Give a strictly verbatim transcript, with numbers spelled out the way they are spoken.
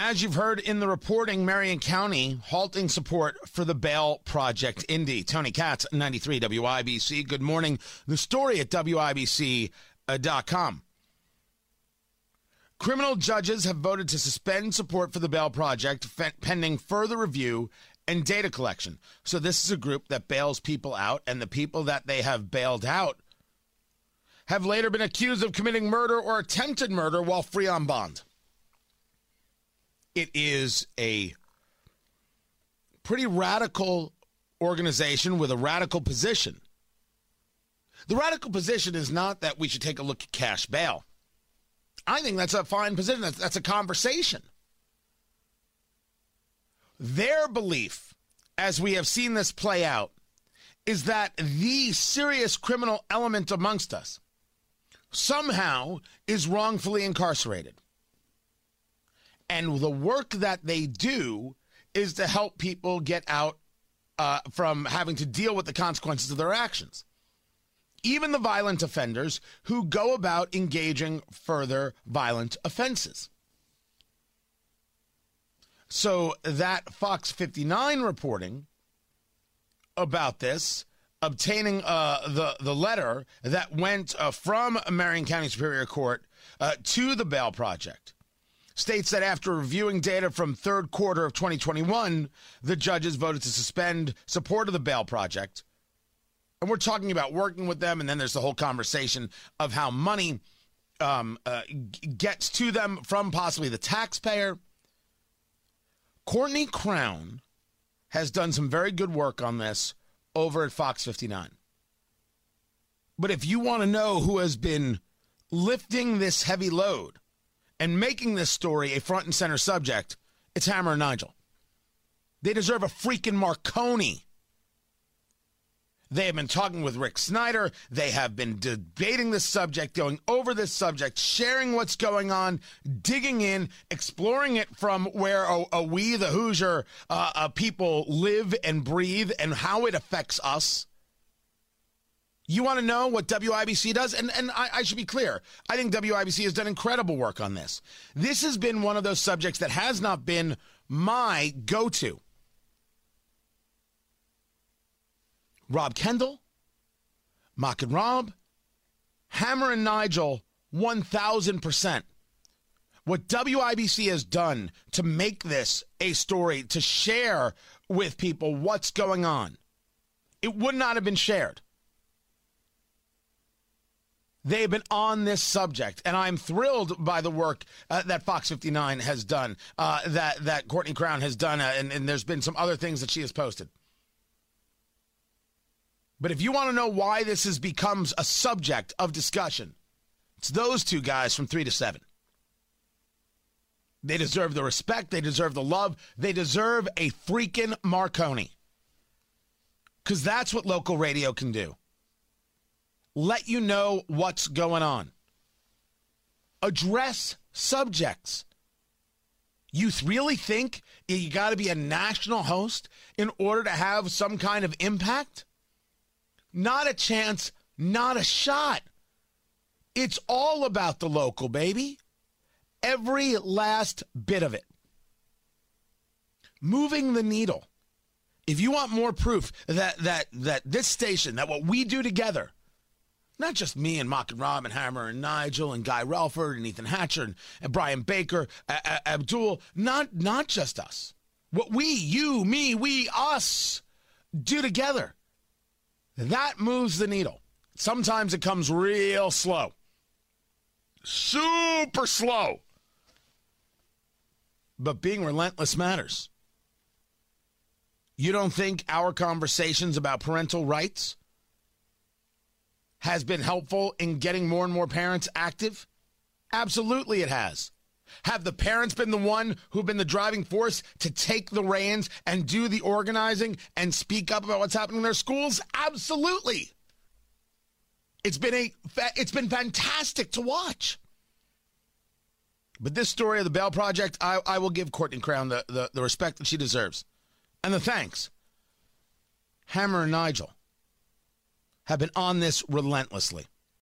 As you've heard in the reporting, Marion County halting support for the Bail Project Indy. Tony Katz, ninety-three W I B C. Good morning. The story at W I B C dot com. Criminal judges have voted to suspend support for the Bail Project pending further review and data collection. So this is a group that bails people out, and the people that they have bailed out have later been accused of committing murder or attempted murder while free on bond. It is a pretty radical organization with a radical position. The radical position is not that we should take a look at cash bail. I think that's a fine position. That's, that's a conversation. Their belief, as we have seen this play out, is that the serious criminal element amongst us somehow is wrongfully incarcerated. And the work that they do is to help people get out uh, from having to deal with the consequences of their actions. Even the violent offenders who go about engaging further violent offenses. So that Fox fifty-nine reporting about this, obtaining uh, the, the letter that went uh, from Marion County Superior Court uh, to the Bail Project, states that after reviewing data from third quarter of twenty twenty-one, the judges voted to suspend support of the Bail Project. And we're talking about working with them, and then there's the whole conversation of how money um, uh, gets to them from possibly the taxpayer. Courtney Crown has done some very good work on this over at Fox fifty-nine. But if you want to know who has been lifting this heavy load and making this story a front and center subject, it's Hammer and Nigel. They deserve a freaking Marconi. They have been talking with Rick Snyder. They have been debating this subject, going over this subject, sharing what's going on, digging in, exploring it from where a, a we, the Hoosier uh, uh, people, live and breathe and how it affects us. You want to know what W I B C does? And, and I, I should be clear. I think W I B C has done incredible work on this. This has been one of those subjects that has not been my go-to. Rob Kendall, Mac and Rob, Hammer and Nigel, one thousand percent. What W I B C has done to make this a story, to share with people what's going on, it would not have been shared. They've been on this subject, and I'm thrilled by the work uh, that Fox fifty-nine has done, uh, that, that Courtney Crown has done, uh, and, and there's been some other things that she has posted. But if you want to know why this has become a subject of discussion, it's those two guys from three to seven. They deserve the respect. They deserve the love. They deserve a freaking Marconi. Because that's what local radio can do. Let you know what's going on. Address subjects. You really think you got to be a national host in order to have some kind of impact? Not a chance, not a shot. It's all about the local, baby. Every last bit of it. Moving the needle. If you want more proof that that that this station, that what we do together, not just me and Mock and Rob and Hammer and Nigel and Guy Ralford and Ethan Hatcher and, and Brian Baker, a, a, Abdul, not, not just us. What we, you, me, we, us do together. That moves the needle. Sometimes it comes real slow. Super slow. But being relentless matters. You don't think our conversations about parental rights has been helpful in getting more and more parents active? Absolutely it has. Have the parents been the one who've been the driving force to take the reins and do the organizing and speak up about what's happening in their schools? Absolutely. It's been a it's been fantastic to watch. But this story of the Bail Project, I, I will give Courtney Crown the, the, the respect that she deserves. And the thanks. Hammer and Nigel have been on this relentlessly.